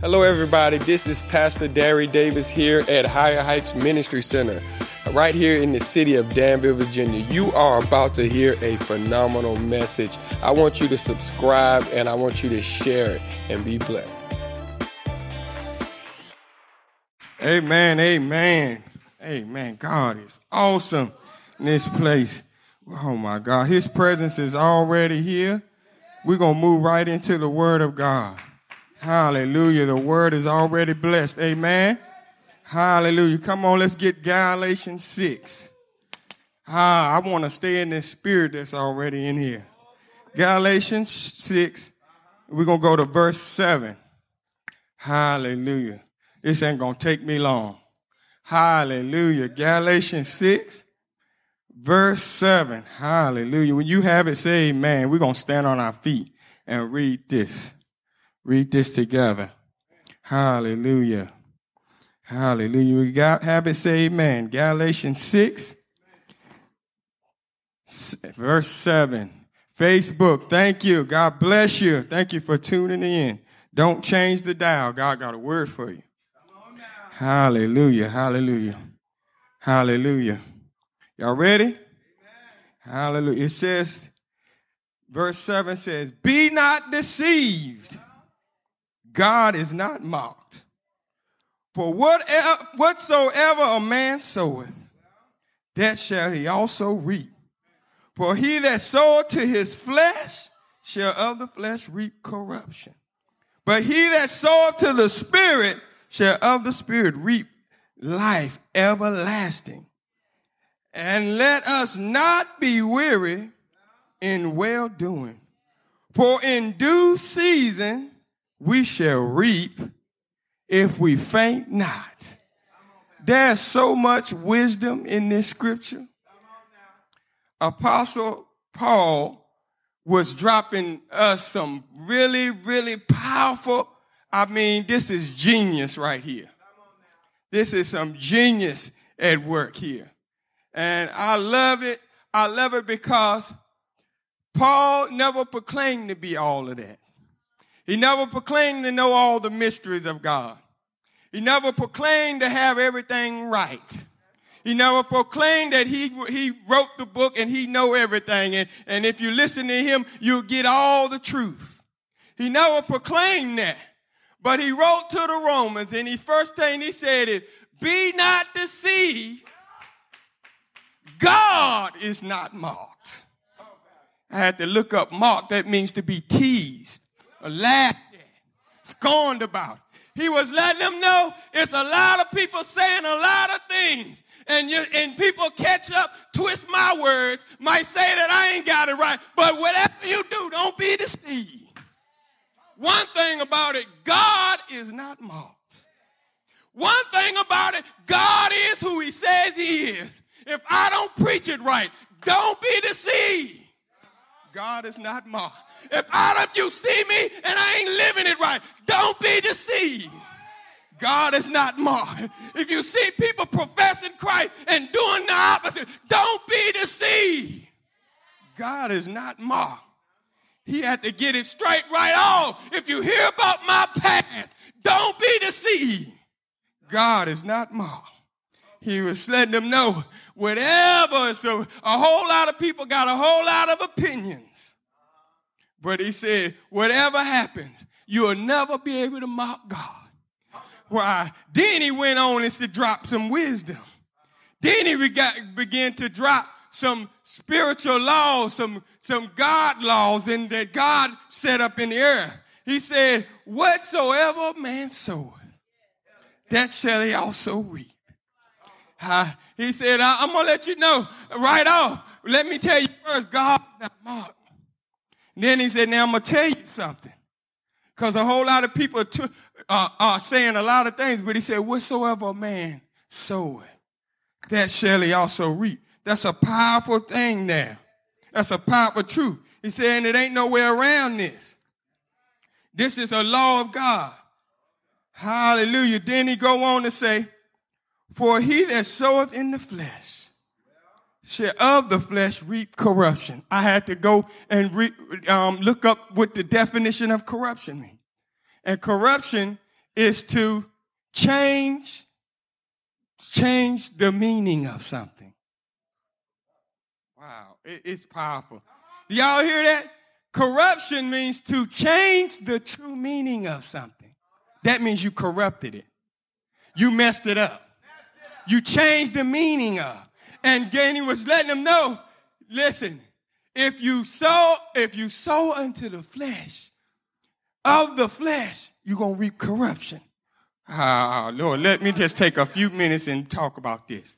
Hello everybody, this is Pastor Darry Davis here at Higher Heights Ministry Center, right here in the city of Danville, Virginia. You are about to hear a phenomenal message. I want you to subscribe and I want you to share it and be blessed. Amen, amen, amen. God is awesome in this place. Oh my God, His presence is already here. We're going to move right into the Word of God. Hallelujah. The word is already blessed. Amen. Hallelujah. Come on, let's get Galatians 6. I want to stay in this spirit that's already in here. Galatians 6. We're going to go to verse 7. Hallelujah. This ain't going to take me long. Hallelujah. Galatians 6, verse 7. Hallelujah. When you have it, say amen. We're going to stand on our feet and read this. Read this together. Hallelujah. Hallelujah. We got have it, say amen. Galatians 6, verse 7. Facebook, thank you. God bless you. Thank you for tuning in. Don't change the dial. God got a word for you. Hallelujah. Hallelujah. Hallelujah. Y'all ready? Amen. Hallelujah. It says, verse 7 says, be not deceived. God is not mocked. For whatsoever a man soweth, that shall he also reap. For he that soweth to his flesh shall of the flesh reap corruption. But he that soweth to the Spirit shall of the Spirit reap life everlasting. And let us not be weary in well-doing. For in due season we shall reap if we faint not. There's so much wisdom in this scripture. Apostle Paul was dropping us some really, really powerful. I mean, this is genius right here. This is some genius at work here. And I love it. I love it because Paul never proclaimed to be all of that. He never proclaimed to know all the mysteries of God. He never proclaimed to have everything right. He never proclaimed that he wrote the book and he know everything. And if you listen to him, you'll get all the truth. He never proclaimed that. But he wrote to the Romans, and his first thing he said is, be not deceived. God is not mocked. I had to look up mocked. That means to be teased. Laughed at, scorned about. He was letting them know it's a lot of people saying a lot of things. And people catch up, twist my words, might say that I ain't got it right. But whatever you do, don't be deceived. One thing about it, God is not mocked. One thing about it, God is who he says he is. If I don't preach it right, don't be deceived. God is not mocked. If out of you see me and I ain't living it right, don't be deceived. God is not mocked. If you see people professing Christ and doing the opposite, don't be deceived. God is not mocked. He had to get it straight right off. If you hear about my past, don't be deceived. God is not mocked. He was letting them know whatever. So a whole lot of people got a whole lot of opinions. But he said, whatever happens, you'll never be able to mock God. Why? Then he went on and said, drop some wisdom. Then he began to drop some spiritual laws, some God laws and that God set up in the earth. He said, whatsoever man soweth, that shall he also reap. He said, I'm going to let you know right off. Let me tell you first, God's not mocked. And then he said, now I'm going to tell you something. Because a whole lot of people are saying a lot of things, but he said, whatsoever a man soweth, that shall he also reap. That's a powerful thing there. That's a powerful truth. He said, and it ain't nowhere around this. This is a law of God. Hallelujah. Then he go on to say, for he that soweth in the flesh shall of the flesh reap corruption. I had to go and look up what the definition of corruption means. And corruption is to change the meaning of something. Wow, it's powerful. Do y'all hear that? Corruption means to change the true meaning of something. That means you corrupted it. You messed it up. You changed the meaning of. And Ganey was letting them know, listen, if you sow unto the flesh, of the flesh, you're going to reap corruption. Oh, Lord, let me just take a few minutes and talk about this.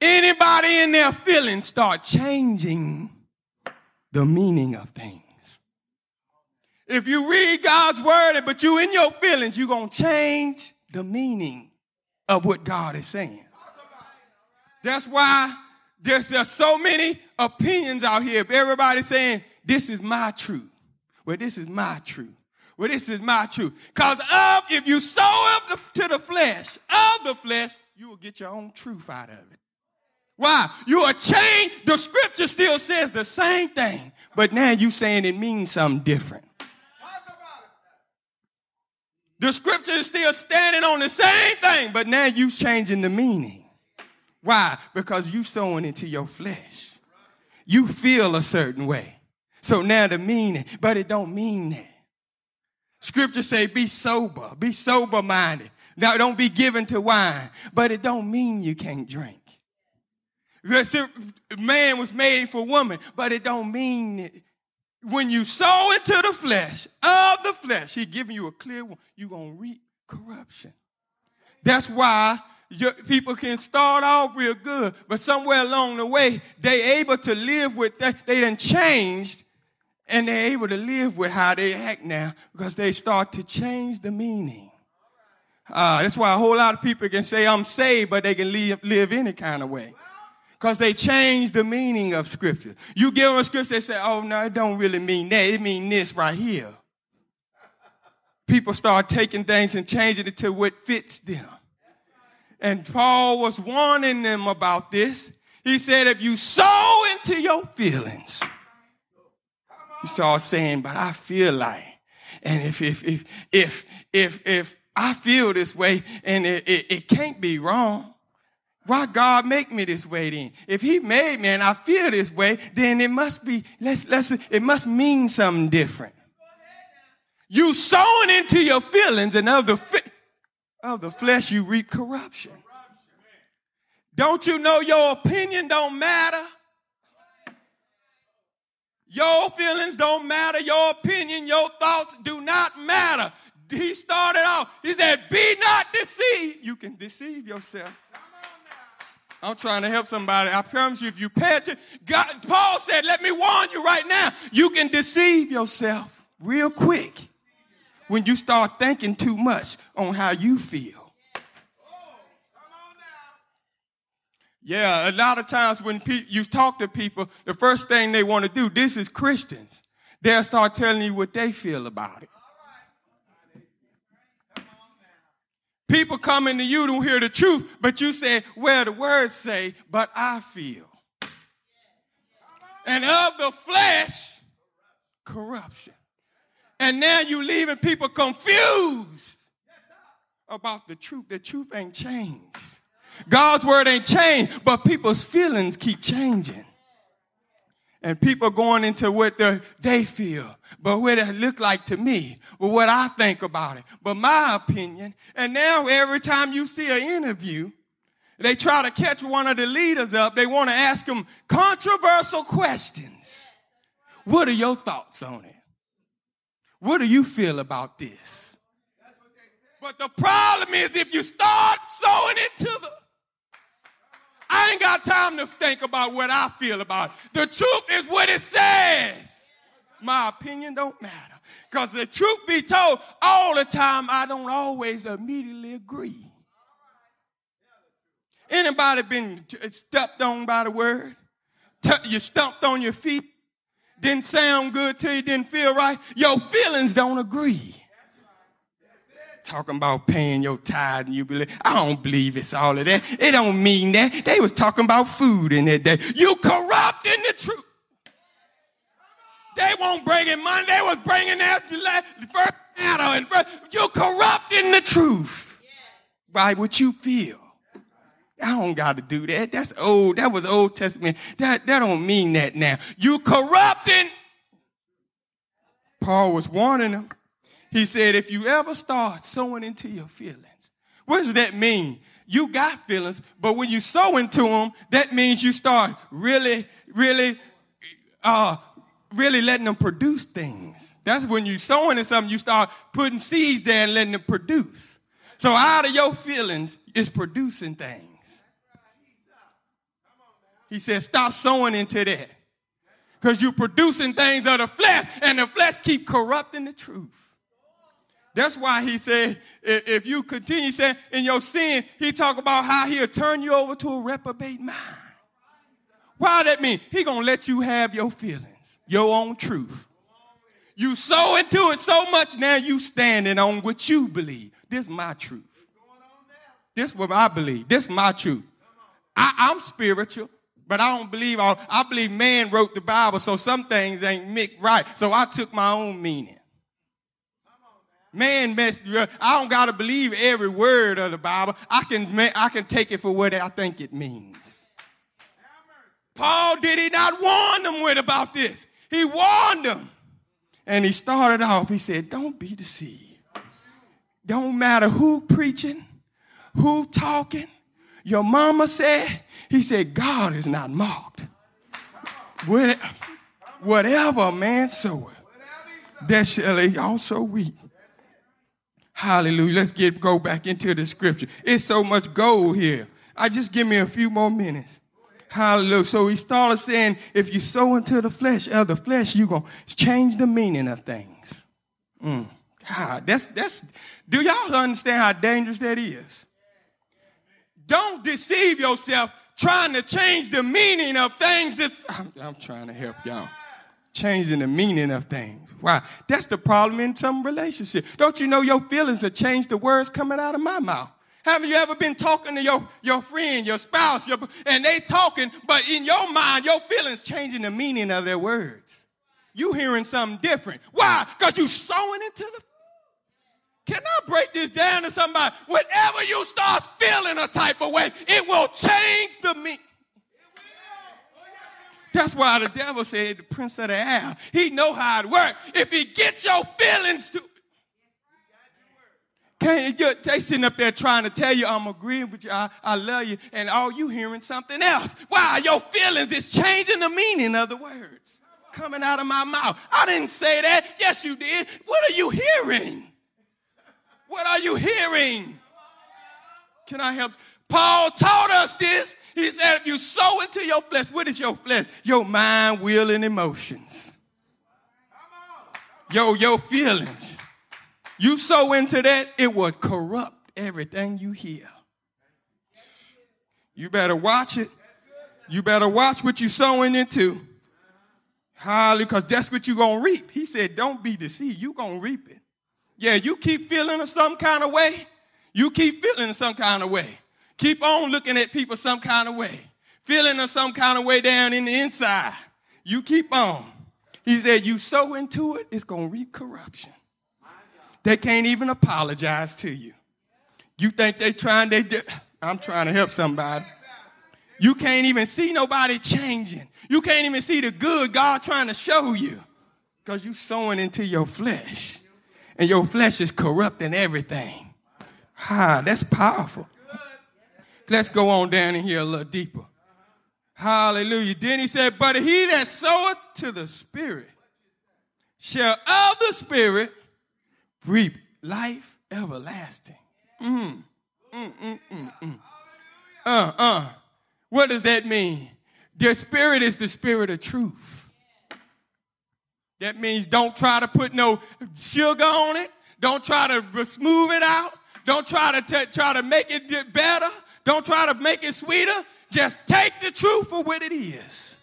Anybody in their feelings start changing the meaning of things. If you read God's word, but you in your feelings, you're going to change the meaning of what God is saying. That's why there's so many opinions out here. If everybody's saying, this is my truth. Well, this is my truth. Well, this is my truth. Because if you sow up to the flesh, of the flesh, you will get your own truth out of it. Why? You are changed. The scripture still says the same thing, but now you saying it means something different. The scripture is still standing on the same thing, but now you changing the meaning. Why? Because you sowing into your flesh. You feel a certain way. So now the meaning, but it don't mean that. Scripture say be sober minded. Now don't be given to wine, but it don't mean you can't drink. Man was made for woman, but it don't mean it. When you sow into the flesh, of the flesh, he's giving you a clear one. You're going to reap corruption. That's why people can start off real good, but somewhere along the way, they able to live with that. They done changed, and they're able to live with how they act now because they start to change the meaning. That's why a whole lot of people can say, I'm saved, but they can live any kind of way. Because they change the meaning of scripture. You give them a scripture, they say, oh, no, it don't really mean that. It means this right here. People start taking things and changing it to what fits them. And Paul was warning them about this. He said, if you sow into your feelings, you start saying, but I feel like, and if I feel this way, and it can't be wrong. Why God make me this way then? If he made me and I feel this way, then it must be, it must mean something different. You sowing into your feelings and of the flesh you reap corruption. Don't you know your opinion don't matter? Your feelings don't matter. Your opinion, your thoughts do not matter. He started off, he said, be not deceived. You can deceive yourself. I'm trying to help somebody. I promise you, if you pay attention, Paul said, let me warn you right now, you can deceive yourself real quick when you start thinking too much on how you feel. Yeah, a lot of times when you talk to people, the first thing they want to do, this is Christians, they'll start telling you what they feel about it. People coming to you to hear the truth, but you say, well, the words say, but I feel. And of the flesh, corruption. And now you're leaving people confused about the truth. The truth ain't changed. God's word ain't changed, but people's feelings keep changing. And people going into what they feel, but what it look like to me, but what I think about it, but my opinion. And now every time you see an interview, they try to catch one of the leaders up. They want to ask them controversial questions. What are your thoughts on it? What do you feel about this? But the problem is if you start sowing into the I ain't got time to think about what I feel about it. The truth is what it says. My opinion don't matter. Because the truth be told, all the time, I don't always immediately agree. Anybody been stepped on by the word? You stumped on your feet? Didn't sound good to you? Didn't feel right? Your feelings don't agree. Talking about paying your tithe and you believe, I don't believe it's all of that. It don't mean that. They was talking about food in that day. You corrupting the truth. They won't bring in money. They was bringing that first matter. You corrupting the truth by what you feel. I don't got to do that. That's old. That was Old Testament. That don't mean that now. You corrupting. Paul was warning them. He said, if you ever start sowing into your feelings, what does that mean? You got feelings, but when you sow into them, that means you start really letting them produce things. That's when you're sowing in something, you start putting seeds there and letting them produce. So out of your feelings is producing things. He said, stop sowing into that because you're producing things of the flesh, and the flesh keep corrupting the truth. That's why he said, if you continue saying in your sin, he talk about how he'll turn you over to a reprobate mind. Why that mean? He going to let you have your feelings, your own truth. You sow into it so much, now you standing on what you believe. This is my truth. This is what I believe. This is my truth. I'm spiritual. But I don't believe all. I believe man wrote the Bible, so some things ain't mixed right. So I took my own meaning. Man messed you up. I don't gotta believe every word of the Bible. I can take it for what I think it means. Paul did he not warn them with about this? He warned them, and he started off. He said, "Don't be deceived. Don't matter who preaching, who talking. Your mama said." He said, God is not mocked. Whatever a man soweth, that shall he also reap. Hallelujah. Let's go back into the scripture. It's so much gold here. I just give me a few more minutes. Hallelujah. So he started saying, if you sow into the flesh of the flesh, you're going to change the meaning of things. God, do y'all understand how dangerous that is? Don't deceive yourself. Trying to change the meaning of things that I'm trying to help y'all. Changing the meaning of things. Why? That's the problem in some relationships. Don't you know your feelings have changed the words coming out of my mouth? Haven't you ever been talking to your friend, your spouse, and they talking, but in your mind, your feelings changing the meaning of their words. You hearing something different. Why? Because you sowing into the... Can I break this down to somebody? Whenever you start feeling a type of way, it will change the me. That's why the devil said the prince of the air. He know how it works. If he gets your feelings to... They sitting up there trying to tell you, I'm agreeing with you, I love you, and all you hearing something else. Why? Your feelings is changing the meaning of the words coming out of my mouth. I didn't say that. Yes, you did. What are you hearing? What are you hearing? Can I help? Paul taught us this. He said, if you sow into your flesh, what is your flesh? Your mind, will, and emotions. Your feelings. You sow into that, it will corrupt everything you hear. You better watch it. You better watch what you're sowing into. Hallelujah, because that's what you're going to reap. He said, don't be deceived. You're going to reap it. Yeah, you keep feeling some kind of way. You keep feeling some kind of way. Keep on looking at people some kind of way. Feeling them some kind of way down in the inside. You keep on. He said, you sow into it, it's going to reap corruption. They can't even apologize to you. You think they trying, I'm trying to help somebody. You can't even see nobody changing. You can't even see the good God trying to show you because you sowing into your flesh. And your flesh is corrupting everything. That's powerful. Let's go on down in here a little deeper. Hallelujah. Then he said, but he that soweth to the Spirit shall of the Spirit reap life everlasting. What does that mean? The Spirit is the Spirit of truth. That means don't try to put no sugar on it. Don't try to smooth it out. Don't try to try to make it get better. Don't try to make it sweeter. Just take the truth for what it is.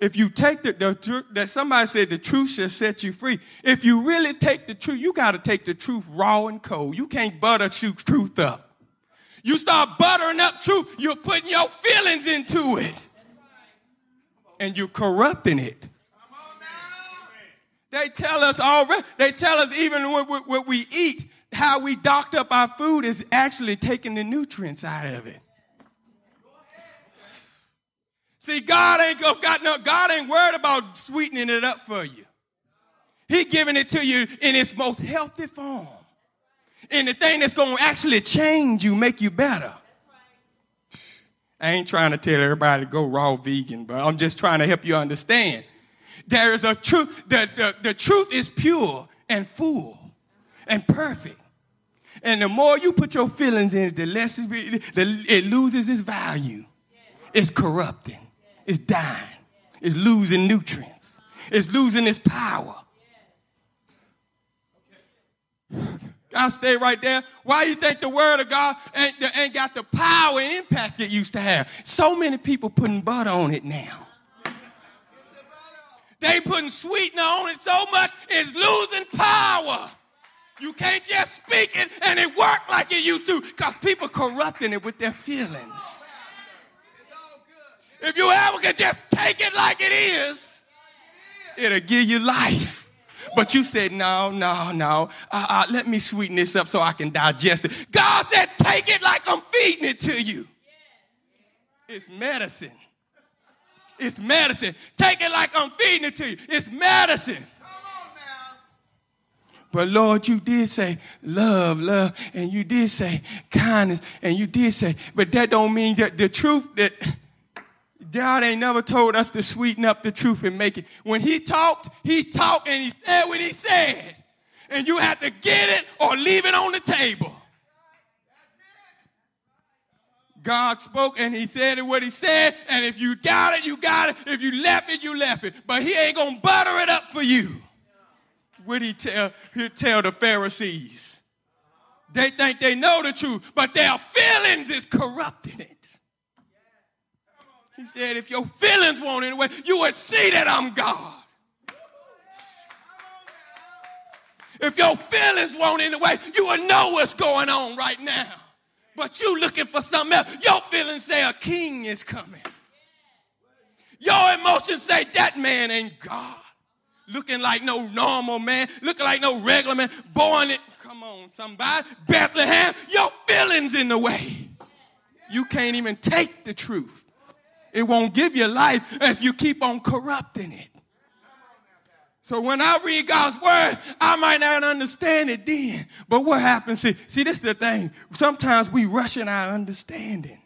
If you take the truth, that somebody said the truth shall set you free. If you really take the truth, you got to take the truth raw and cold. You can't butter truth up. You start buttering up truth, you're putting your feelings into it. And you're corrupting it. They tell us already, even what we eat, how we docked up our food is actually taking the nutrients out of it. See, God ain't worried about sweetening it up for you. He's giving it to you in its most healthy form. And the thing that's going to actually change you, make you better. I ain't trying to tell everybody to go raw vegan, but I'm just trying to help you understand. There is a truth. The truth is pure and full and perfect. And the more you put your feelings in it, the less it loses its value. It's corrupting. It's dying. It's losing nutrients. It's losing its power. I'll stay right there. Why you think the word of God ain't got the power and impact it used to have? So many people putting butter on it now. They putting sweetener on it so much it's losing power. You can't just speak it and it work like it used to because people corrupting it with their feelings. If you ever could just take it like it is, it'll give you life. But you said, no, let me sweeten this up so I can digest it. God said, take it like I'm feeding it to you. It's medicine. It's medicine. Take it like I'm feeding it to you. It's medicine. Come on now. But Lord, you did say love, and you did say kindness, and you did say, but that don't mean that the truth that God ain't never told us to sweeten up the truth and make it. When he talked and he said what he said. And you have to get it or leave it on the table. God spoke and he said what he said. And if you got it, you got it. If you left it, you left it. But he ain't going to butter it up for you. What he'll tell the Pharisees. They think they know the truth, but their feelings is corrupting it. He said, if your feelings won't anyway, you would see that I'm God. If your feelings won't anyway, you would know what's going on right now. But you looking for something else. Your feelings say a king is coming. Your emotions say that man ain't God. Looking like no normal man. Looking like no regular man. Born it. Come on, somebody. Bethlehem. Your feelings in the way. You can't even take the truth. It won't give you life if you keep on corrupting it. So when I read God's word, I might not understand it then. But what happens? See, this is the thing. Sometimes we rush in our understanding.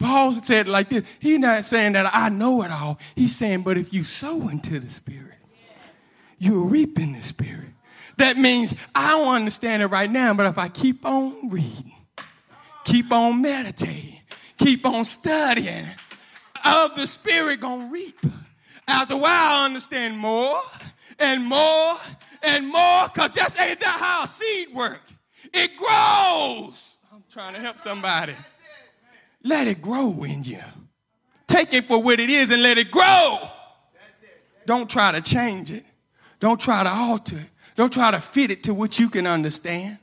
Paul said it like this. He's not saying that I know it all. He's saying, but if you sow into the Spirit, you'll reap in the Spirit. That means I don't understand it right now, but if I keep on reading, keep on meditating, keep on studying, of the Spirit gonna reap. After a while, I understand more and more and more, because that's ain't that how seed work. It grows. I'm trying to help somebody. Let it grow in you. Take it for what it is and let it grow. Don't try to change it. Don't try to alter it. Don't try to fit it to what you can understand.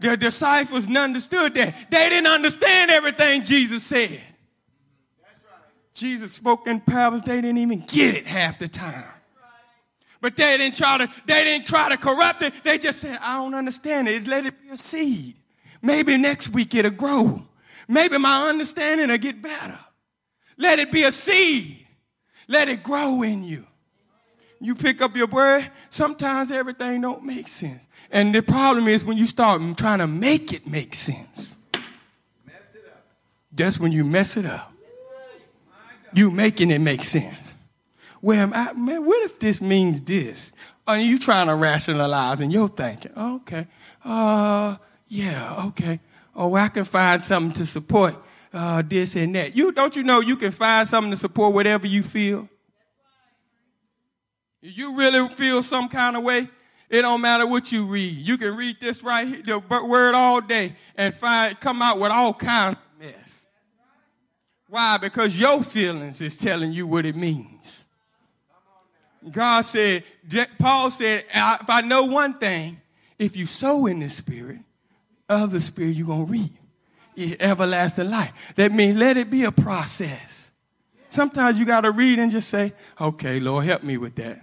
The disciples understood that. They didn't understand everything Jesus said. That's right. Jesus spoke in parables. They didn't even get it half the time. Right. But they didn't try to corrupt it. They just said, I don't understand it. Let it be a seed. Maybe next week it'll grow. Maybe my understanding will get better. Let it be a seed. Let it grow in you. You pick up your word, sometimes everything don't make sense. And the problem is when you start trying to make it make sense. Mess it up. That's when you mess it up. You making it make sense. Well, man, what if this means this? Are you trying to rationalize and you're thinking, okay, yeah, okay. Oh, I can find something to support this and that. Don't you know you can find something to support whatever you feel? If you really feel some kind of way, it don't matter what you read. You can read this right here, the word all day, and come out with all kinds of mess. Why? Because your feelings is telling you what it means. God said, Paul said, if I know one thing, if you sow in the Spirit, of the Spirit you're going to reap everlasting life. That means let it be a process. Sometimes you got to read and just say, okay, Lord, help me with that.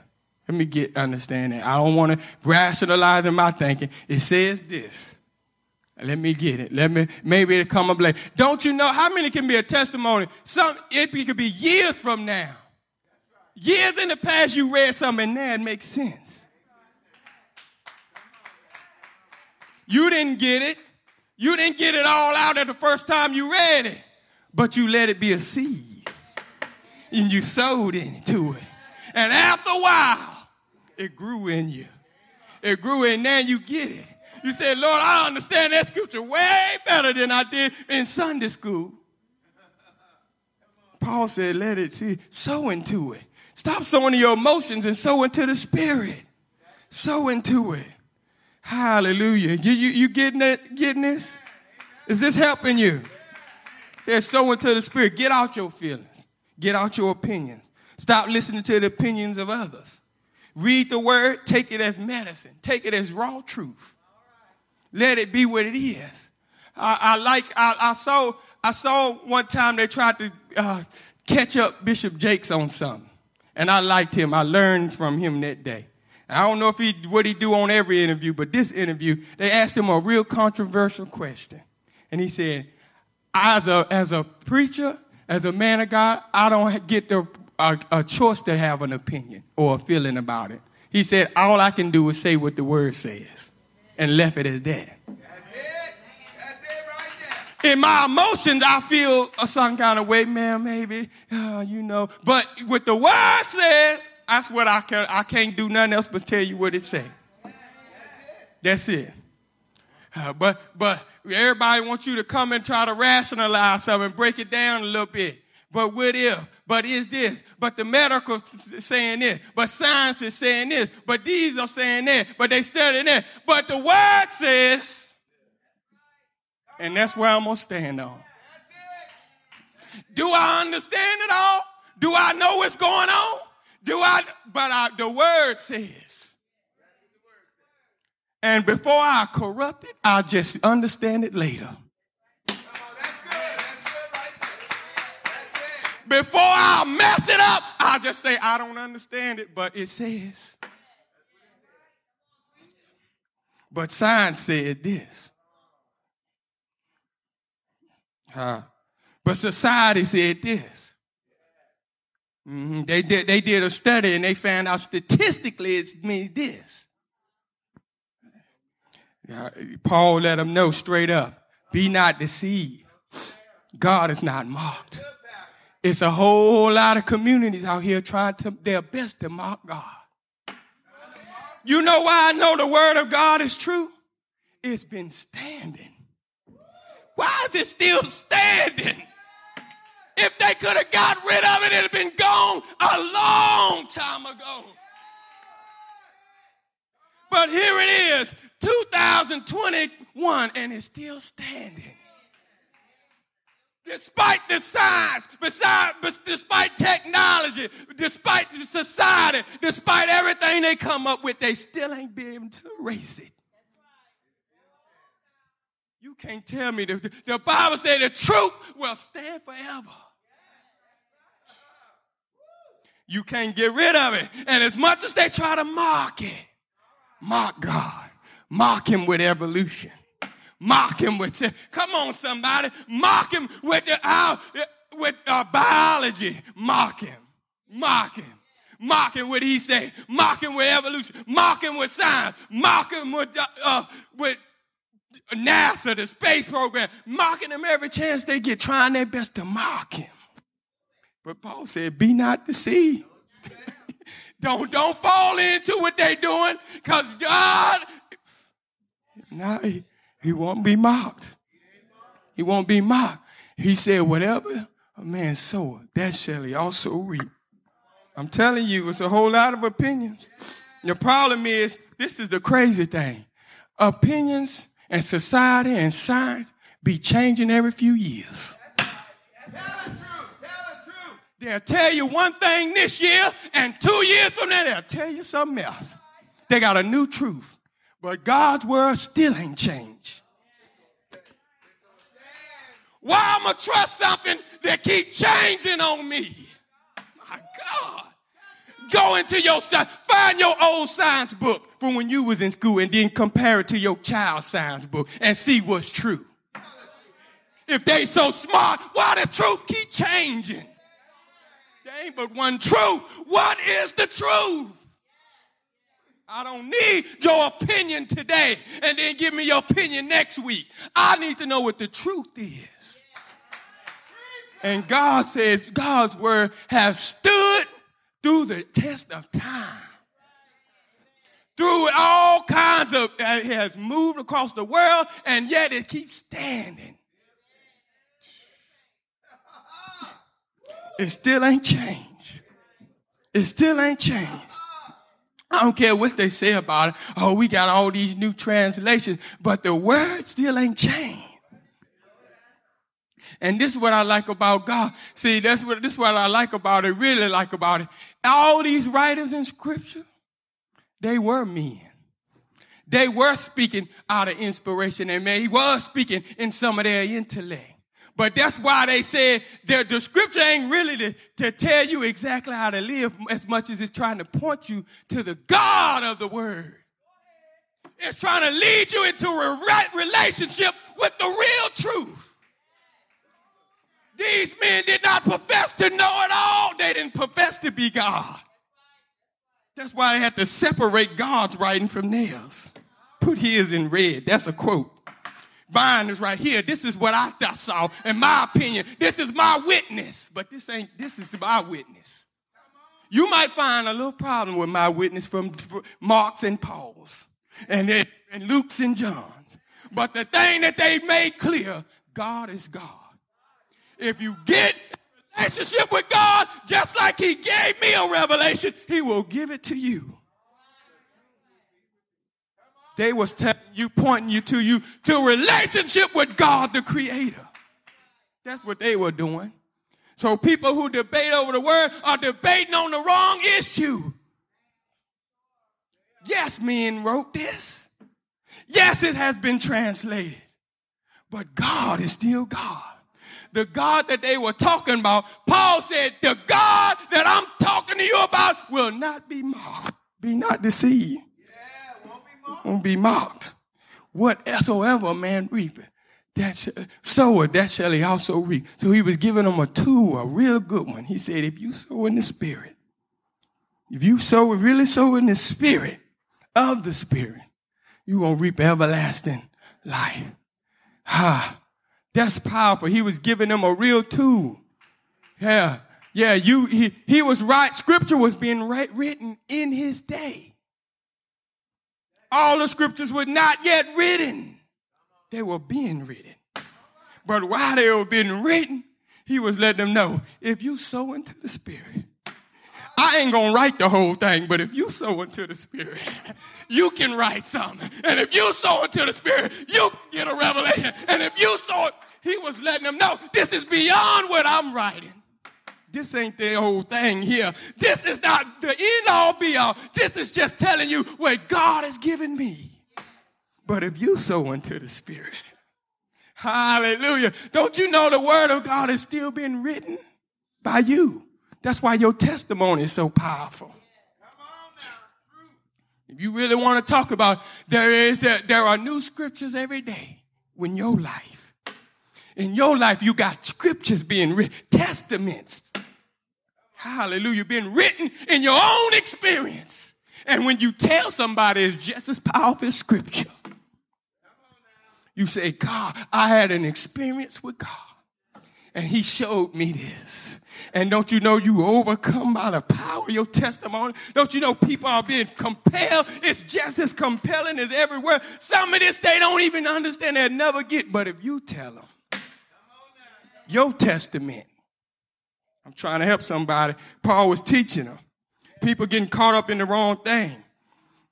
Let me get understanding. I don't want to rationalize in my thinking. It says this. Let me get it. Maybe it'll come up later. Don't you know how many can be a testimony? It could be years from now. Years in the past, you read something and now it makes sense. You didn't get it. You didn't get it all out at the first time you read it, but you let it be a seed and you sowed into it. And after a while, it grew in you. It grew in, now you get it. You said, Lord, I understand that scripture way better than I did in Sunday school. Paul said, let it sow into it. Stop sowing your emotions and sow into the spirit. Sow into it. Hallelujah. You getting that? Getting this? Is this helping you? It says sow into the spirit. Get out your feelings. Get out your opinions. Stop listening to the opinions of others. Read the word. Take it as medicine. Take it as raw truth. Let it be what it is. I saw one time they tried to catch up Bishop Jakes on something, and I liked him. I learned from him that day. And I don't know if what he do on every interview, but this interview, they asked him a real controversial question, and he said, "As a preacher, as a man of God, I don't get a choice to have an opinion or a feeling about it." He said, "All I can do is say what the word says," and left it as that. In my emotions, I feel some kind of way, man, maybe, But with the word says, that's what I can't do nothing else but tell you what it says. That's it. But everybody wants you to come and try to rationalize something, break it down a little bit. But what if? But is this? But the medical is saying this. But science is saying this. But these are saying that. But they studying that. But the word says... And that's where I'm going to stand on. Do I understand it all? Do I know what's going on? The word says. And before I corrupt it, I'll just understand it later. Before I mess it up, I'll just say, I don't understand it, but it says. But science said this. But society said this. They did a study and they found out statistically it means this. Paul let them know straight up, be not deceived. God is not mocked. It's a whole lot of communities out here trying to their best to mock God. You know why I know the word of God is true? It's been standing. Why is it still standing? If they could have got rid of it, it would have been gone a long time ago. But here it is, 2021, and it's still standing. Despite the science, despite technology, despite the society, despite everything they come up with, they still ain't been able to erase it. You can't tell me. The Bible says the truth will stand forever. You can't get rid of it. And as much as they try to mock it, mock God, mock him with evolution, mock him with, come on somebody, mock him with biology, mock him with he said, mock him with evolution, mock him with science, mock him with NASA, the space program, mocking him every chance they get, trying their best to mock him. But Paul said, be not deceived. Don't fall into what they're doing, because God, now he won't be mocked. He won't be mocked. He said, whatever a man soweth, that shall he also reap. I'm telling you, it's a whole lot of opinions. The problem is, this is the crazy thing. Opinions and society and science be changing every few years. Tell the truth. They'll tell you one thing this year, and 2 years from now, they'll tell you something else. They got a new truth. But God's word still ain't changed. Why am I trust something that keep changing on me? My God. Go into your sign. Find your old science book from when you was in school and then compare it to your child's science book and see what's true. If they so smart, why the truth keep changing? There ain't but one truth. What is the truth? I don't need your opinion today and then give me your opinion next week. I need to know what the truth is. And God says God's word has stood through the test of time. Through all kinds of, it has moved across the world and yet it keeps standing. It still ain't changed. It still ain't changed. I don't care what they say about it. Oh, we got all these new translations, but the word still ain't changed. And this is what I like about God. See, this is what I like about it, really like about it. All these writers in Scripture, they were men. They were speaking out of inspiration, and they were speaking in some of their intellect. But that's why they said the scripture ain't really to tell you exactly how to live as much as it's trying to point you to the God of the word. It's trying to lead you into a right relationship with the real truth. These men did not profess to know it all. They didn't profess to be God. That's why they had to separate God's writing from theirs. Put his in red. That's a quote. Mine is right here. This is what I saw, in my opinion. This is my witness. But this is my witness. You might find a little problem with my witness from Mark's and Paul's and Luke's and John's. But the thing that they made clear, God is God. If you get a relationship with God, just like he gave me a revelation, he will give it to you. They was telling you, pointing you to a relationship with God, the creator. That's what they were doing. So people who debate over the word are debating on the wrong issue. Yes, men wrote this. Yes, it has been translated. But God is still God. The God that they were talking about, Paul said, the God that I'm talking to you about will not be mocked. Be not deceived. Won't be mocked. Whatsoever man reapeth, that shall he also reap. So he was giving them a tool, a real good one. He said, if you sow in the spirit, if you sow in the spirit of the spirit, you're going to reap everlasting life. That's powerful. He was giving them a real tool. Yeah. He was right. Scripture was being written in his day. All the scriptures were not yet written. They were being written. But while they were being written, he was letting them know, if you sow into the Spirit, I ain't going to write the whole thing, but if you sow into the Spirit, you can write something. And if you sow into the Spirit, you can get a revelation. And if you sow it, he was letting them know, this is beyond what I'm writing. This ain't the whole thing here. This is not the end-all, be-all. This is just telling you what God has given me. But if you sow into the Spirit, hallelujah. Don't you know the Word of God is still being written by you? That's why your testimony is so powerful. If you really want to talk about, there are new scriptures every day in your life. In your life, you got scriptures being written, testaments, hallelujah, being written in your own experience. And when you tell somebody, it's just as powerful as scripture. You say, God, I had an experience with God, and he showed me this. And don't you know you overcome by the power of your testimony? Don't you know people are being compelled? It's just as compelling as everywhere. Some of this they don't even understand. They'll never get. But if you tell them, your testament. I'm trying to help somebody. Paul was teaching them. People getting caught up in the wrong thing.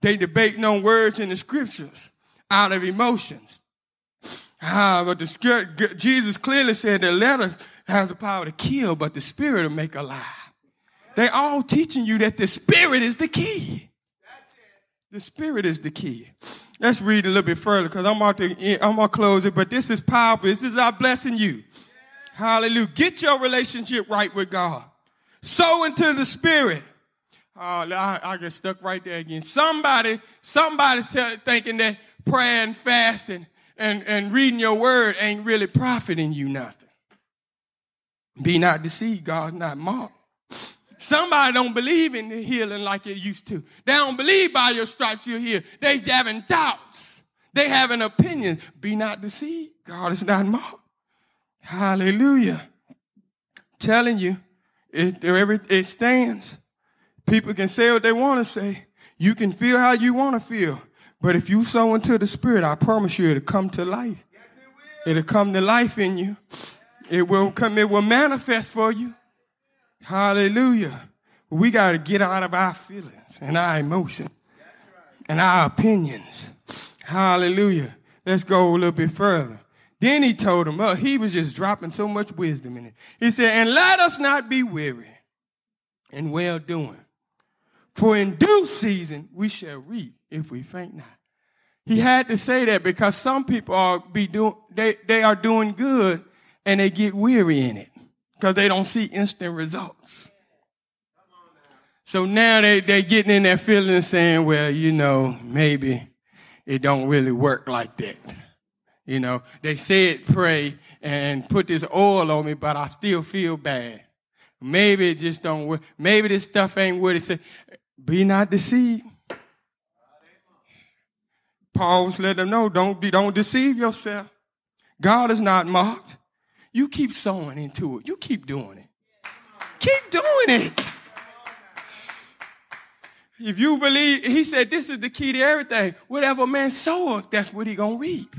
They debating on words in the scriptures out of emotions. But Jesus clearly said the letter has the power to kill, but the spirit will make alive. They all teaching you that the spirit is the key. The spirit is the key. Let's read a little bit further because I'm about to close it, but this is powerful. This is our blessing you. Hallelujah. Get your relationship right with God. Sow into the Spirit. I get stuck right there again. Somebody's thinking that prayer and fasting and reading your word ain't really profiting you nothing. Be not deceived, God's not mocked. Somebody don't believe in the healing like it used to. They don't believe by your stripes you're healed. They having doubts. They having opinions. Be not deceived, God is not mocked. Hallelujah. Telling you, it stands. People can say what they want to say. You can feel how you want to feel. But if you sow into the Spirit, I promise you it'll come to life. Yes, it will. It'll come to life in you. It will come. It will manifest for you. Hallelujah. We got to get out of our feelings and our emotions and our opinions. Hallelujah. Let's go a little bit further. Then he told him, he was just dropping so much wisdom in it. He said, and let us not be weary in well-doing. For in due season we shall reap if we faint not. He had to say that because some people are doing good and they get weary in it because they don't see instant results. So now they're getting in their feelings saying, well, you know, maybe it don't really work like that. You know, they said pray and put this oil on me, but I still feel bad. Maybe it just don't work. Maybe this stuff ain't what it said. Be not deceived. Paul let them know, don't deceive yourself. God is not mocked. You keep sowing into it. You keep doing it. Keep doing it. If you believe, he said this is the key to everything. Whatever man soweth, that's what he going to reap.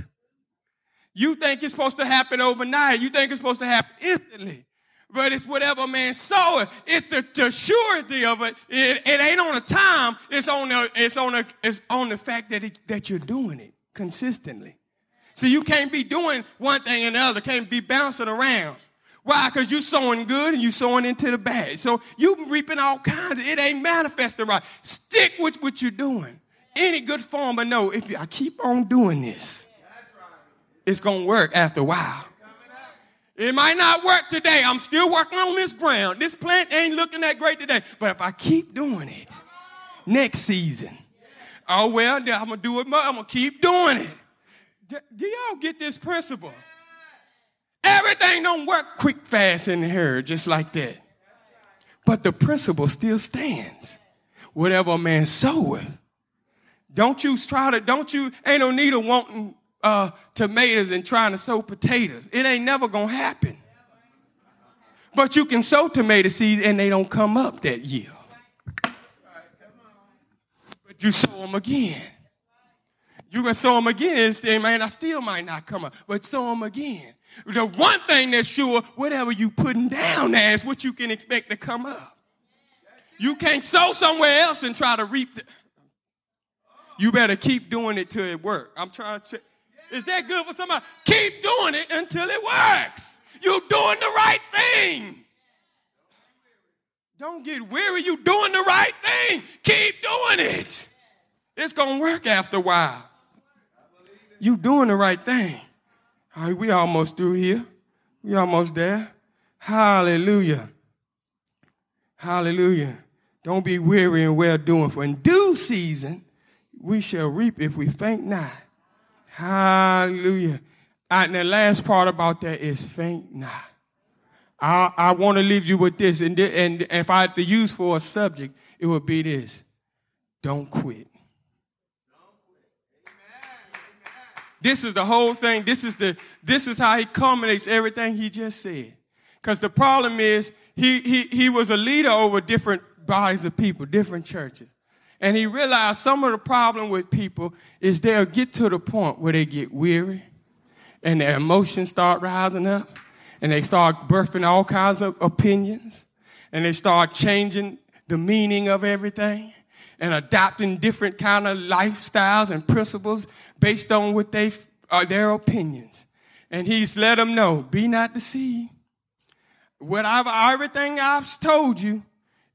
You think it's supposed to happen overnight. You think it's supposed to happen instantly. But it's whatever man soweth. It's the surety of it. It ain't on a time. It's on the fact that you're doing it consistently. See, you can't be doing one thing and the other. Can't be bouncing around. Why? Because you're sowing good and you're sowing into the bad. So you reaping all kinds. It ain't manifested right. Stick with what you're doing. Any good farmer know I keep on doing this, it's going to work after a while. It might not work today. I'm still working on this ground. This plant ain't looking that great today. But if I keep doing it, next season, oh, well, I'm going to do it more. I'm going to keep doing it. Do y'all get this principle? Everything don't work quick, fast, and hurry, just like that. But the principle still stands. Whatever a man soweth. Ain't no need of wanting tomatoes and trying to sow potatoes. It ain't never gonna happen. But you can sow tomato seeds and they don't come up that year. But you sow them again. You can sow them again and I still might not come up, but sow them again. The one thing that's sure, whatever you putting down there is what you can expect to come up. You can't sow somewhere else and try to reap you better keep doing it till it works. I'm trying to check. Is that good for somebody? Keep doing it until it works. You're doing the right thing. Don't get weary. You're doing the right thing. Keep doing it. It's going to work after a while. You're doing the right thing. All right, we almost through here. We almost there. Hallelujah. Hallelujah. Don't be weary in well-doing, for in due season we shall reap if we faint not. Hallelujah. And the last part about that is faint not. I want to leave you with this. And if I had to use for a subject, it would be this. Don't quit. Amen. This is the whole thing. This is how he culminates everything he just said. Because the problem is he was a leader over different bodies of people, different churches. And he realized some of the problem with people is they'll get to the point where they get weary and their emotions start rising up and they start birthing all kinds of opinions and they start changing the meaning of everything and adopting different kind of lifestyles and principles based on what they are their opinions. And he's let them know, be not deceived. Everything I've told you,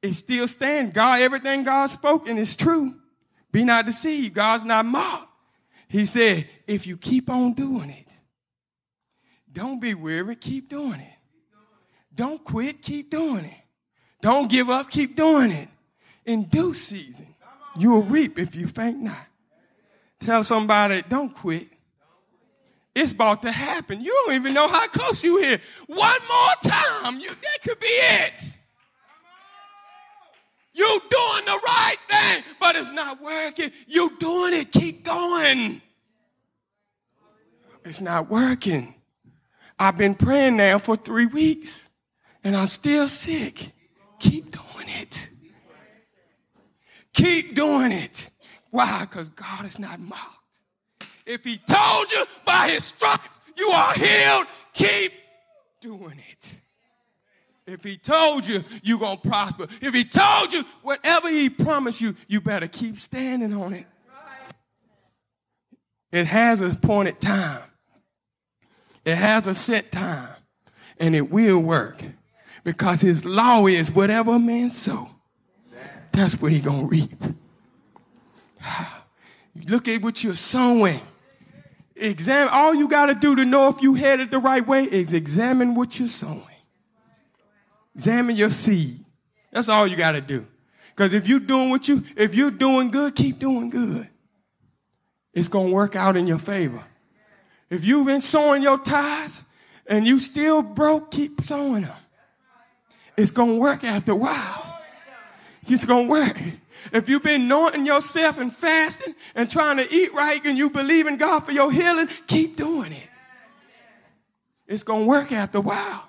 it still stands. God, everything God spoken is true. Be not deceived. God's not mocked. He said, if you keep on doing it, don't be weary. Keep doing it. Don't quit. Keep doing it. Don't give up. Keep doing it. In due season, you will reap if you faint not. Tell somebody, don't quit. It's about to happen. You don't even know how close you are. One more time, that could be it. You doing the right thing, but it's not working. You doing it. Keep going. It's not working. I've been praying now for 3 weeks, and I'm still sick. Keep doing it. Keep doing it. Why? Because God is not mocked. If he told you by his stripes you are healed, keep doing it. If he told you, you're going to prosper. If he told you, whatever he promised you, you better keep standing on it. It has an appointed time. It has a set time. And it will work. Because his law is whatever a man sow, that's what he's going to reap. Look at what you're sowing. Examine. All you got to do to know if you headed the right way is examine what you're sowing. Examine your seed. That's all you got to do. Because if you're doing good, keep doing good. It's going to work out in your favor. If you've been sowing your tithes and you still broke, keep sowing them. It's going to work after a while. It's going to work. If you've been anointing yourself and fasting and trying to eat right and you believe in God for your healing, keep doing it. It's going to work after a while.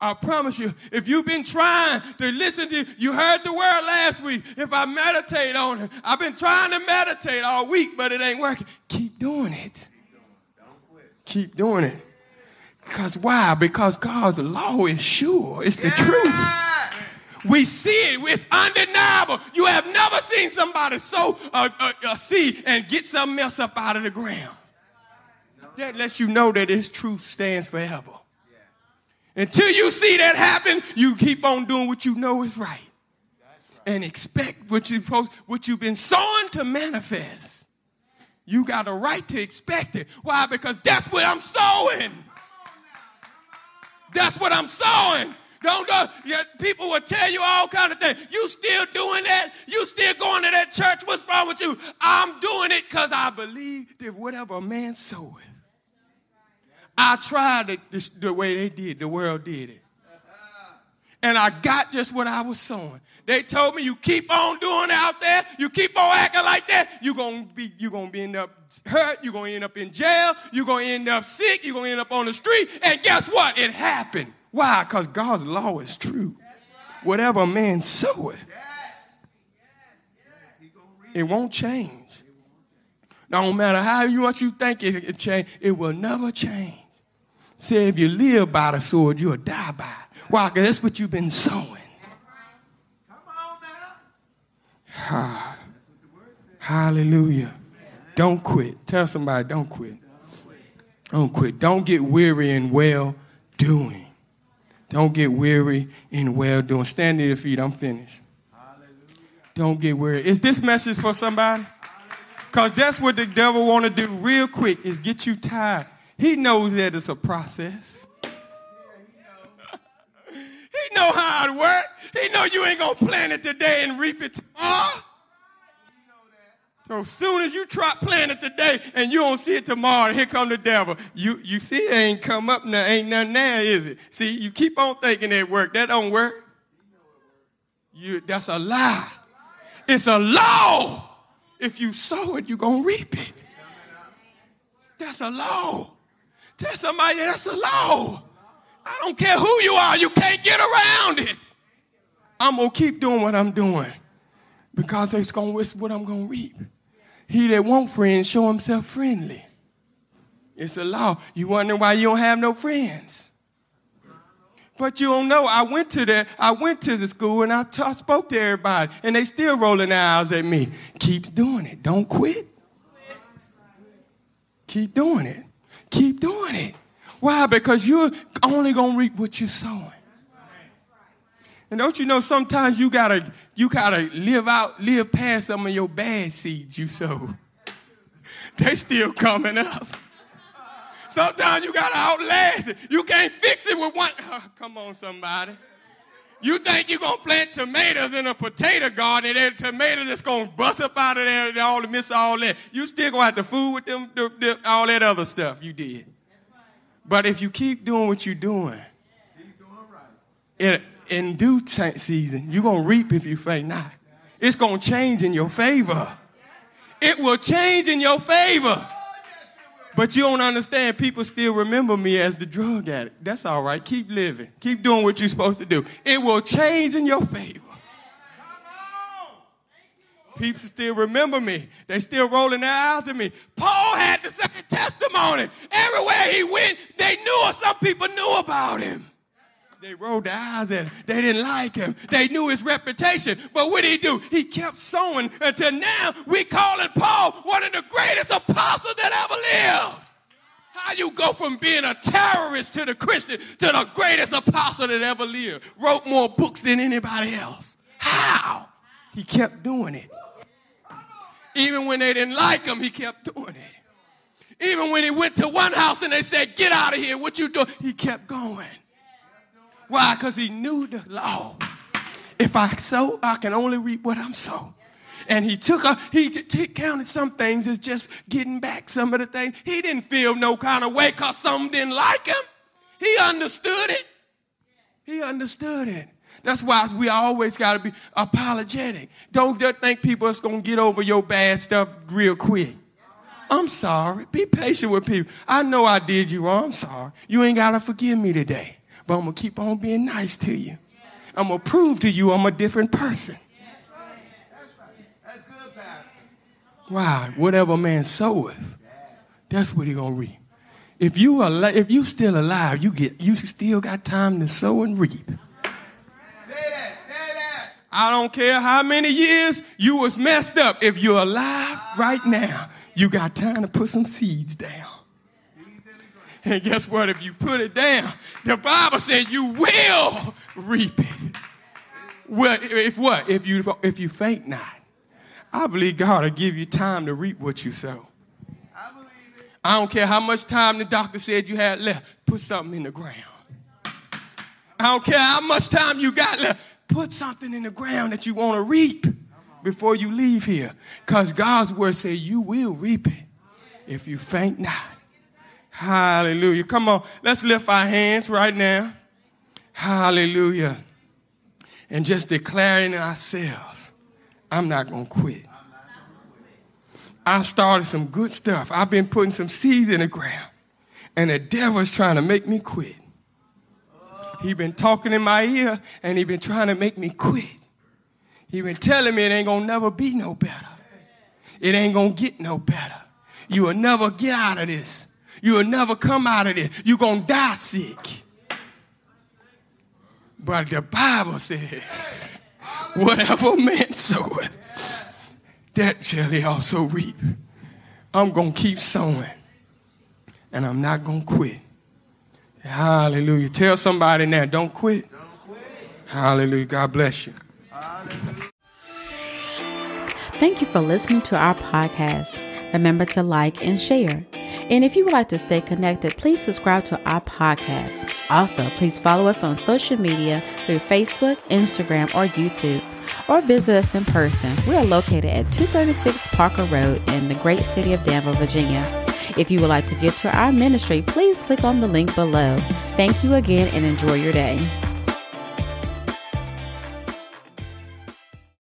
I promise you, if you've been trying to listen to, you heard the word last week, if I meditate on it, I've been trying to meditate all week, but it ain't working. Keep doing it. Don't quit. Keep doing it. Because why? Because God's law is sure. It's the truth. We see it. It's undeniable. You have never seen somebody sow a seed and get something else up out of the ground. That lets you know that his truth stands forever. Until you see that happen, you keep on doing what you know is right. And expect what you've been sowing to manifest. You got a right to expect it. Why? Because that's what I'm sowing. That's what I'm sowing. Don't go. People will tell you all kinds of things. You still doing that? You still going to that church? What's wrong with you? I'm doing it because I believe that whatever a man soweth. I tried it the way they did, the world did it. And I got just what I was sowing. They told me, you keep on doing it out there, you keep on acting like that, you're gonna end up hurt, you're going to end up in jail, you're going to end up sick, you're going to end up on the street. And guess what? It happened. Why? Because God's law is true. Right. Whatever a man soweth, it won't change. No matter how much you think it change, it will never change. Say, if you live by the sword, you'll die by it. Why? Because that's what you've been sowing. Come on now. Hallelujah. Don't quit. Tell somebody, don't quit. Don't quit. Don't get weary in well-doing. Don't get weary in well-doing. Stand to your feet. I'm finished. Don't get weary. Is this message for somebody? Because that's what the devil want to do real quick is get you tired. He knows that it's a process. He know how it works. He know you ain't going to plant it today and reap it tomorrow. So as soon as you try plant it today and you don't see it tomorrow, here come the devil. You see it ain't come up now. Ain't nothing there, is it? See, you keep on thinking it worked. That don't work. That's a lie. It's a law. If you sow it, you're going to reap it. That's a law. Tell somebody that's a law. I don't care who you are. You can't get around it. I'm going to keep doing what I'm doing because it's what I'm going to reap. He that won't friends show himself friendly. It's a law. You wonder why you don't have no friends. But you don't know. I went to the school and I spoke to everybody and they still rolling their eyes at me. Keep doing it. Don't quit. Keep doing it. Keep doing it. Why? Because you're only going to reap what you're sowing. And don't you know sometimes you gotta live past some of your bad seeds you sow. They still coming up. Sometimes you got to outlast it. You can't fix it with one. Oh, come on, somebody. You think you're going to plant tomatoes in a potato garden and that tomato that's going to bust up out of there and all miss all that. You still going to have to fool with them, all that other stuff you did. But if you keep doing what you're doing, in due season, you're going to reap if you faint not. It's going to change in your favor. It will change in your favor. But you don't understand, people still remember me as the drug addict. That's all right. Keep living. Keep doing what you're supposed to do. It will change in your favor. People still remember me. They still rolling their eyes at me. Paul had the same testimony. Everywhere he went, they knew, or some people knew about him. They rolled their eyes at him. They didn't like him. They knew his reputation. But what did he do? He kept sowing until now we call it Paul one of the greatest apostles that ever lived. How you go from being a terrorist to the Christian to the greatest apostle that ever lived? Wrote more books than anybody else. How? He kept doing it. Even when they didn't like him, he kept doing it. Even when he went to one house and they said, get out of here, what you doing? He kept going. Why? Because he knew the law. If I sow, I can only reap what I'm sowing. And he counted some things as just getting back some of the things. He didn't feel no kind of way because some didn't like him. He understood it. He understood it. That's why we always got to be apologetic. Don't just think people are going to get over your bad stuff real quick. I'm sorry. Be patient with people. I know I did you wrong. I'm sorry. You ain't got to forgive me today. But I'm going to keep on being nice to you. I'm going to prove to you I'm a different person. That's right. That's right. That's good, Pastor. Why? Whatever man soweth, that's what he going to reap. If you still alive, you still got time to sow and reap. Say that. Say that. I don't care how many years you was messed up. If you're alive right now, you got time to put some seeds down. And guess what? If you put it down, the Bible said you will reap it. Well, if what? If you faint not. I believe God will give you time to reap what you sow. I believe it. I don't care how much time the doctor said you had left. Put something in the ground. I don't care how much time you got left. Put something in the ground that you want to reap before you leave here. Because God's word says you will reap it if you faint not. Hallelujah. Come on. Let's lift our hands right now. Hallelujah. And just declaring in ourselves, I'm not going to quit. I started some good stuff. I've been putting some seeds in the ground. And the devil is trying to make me quit. He's been talking in my ear and he's been trying to make me quit. He's been telling me it ain't going to never be no better. It ain't going to get no better. You will never get out of this. You'll never come out of this. You're going to die sick. But the Bible says, whatever man soweth, that shall he also reap. I'm going to keep sowing. And I'm not going to quit. Hallelujah. Tell somebody now, don't quit. Don't quit. Hallelujah. God bless you. Hallelujah. Thank you for listening to our podcast. Remember to like and share. And if you would like to stay connected, please subscribe to our podcast. Also, please follow us on social media through Facebook, Instagram, or YouTube. Or visit us in person. We are located at 236 Parker Road in the great city of Danville, Virginia. If you would like to give to our ministry, please click on the link below. Thank you again and enjoy your day.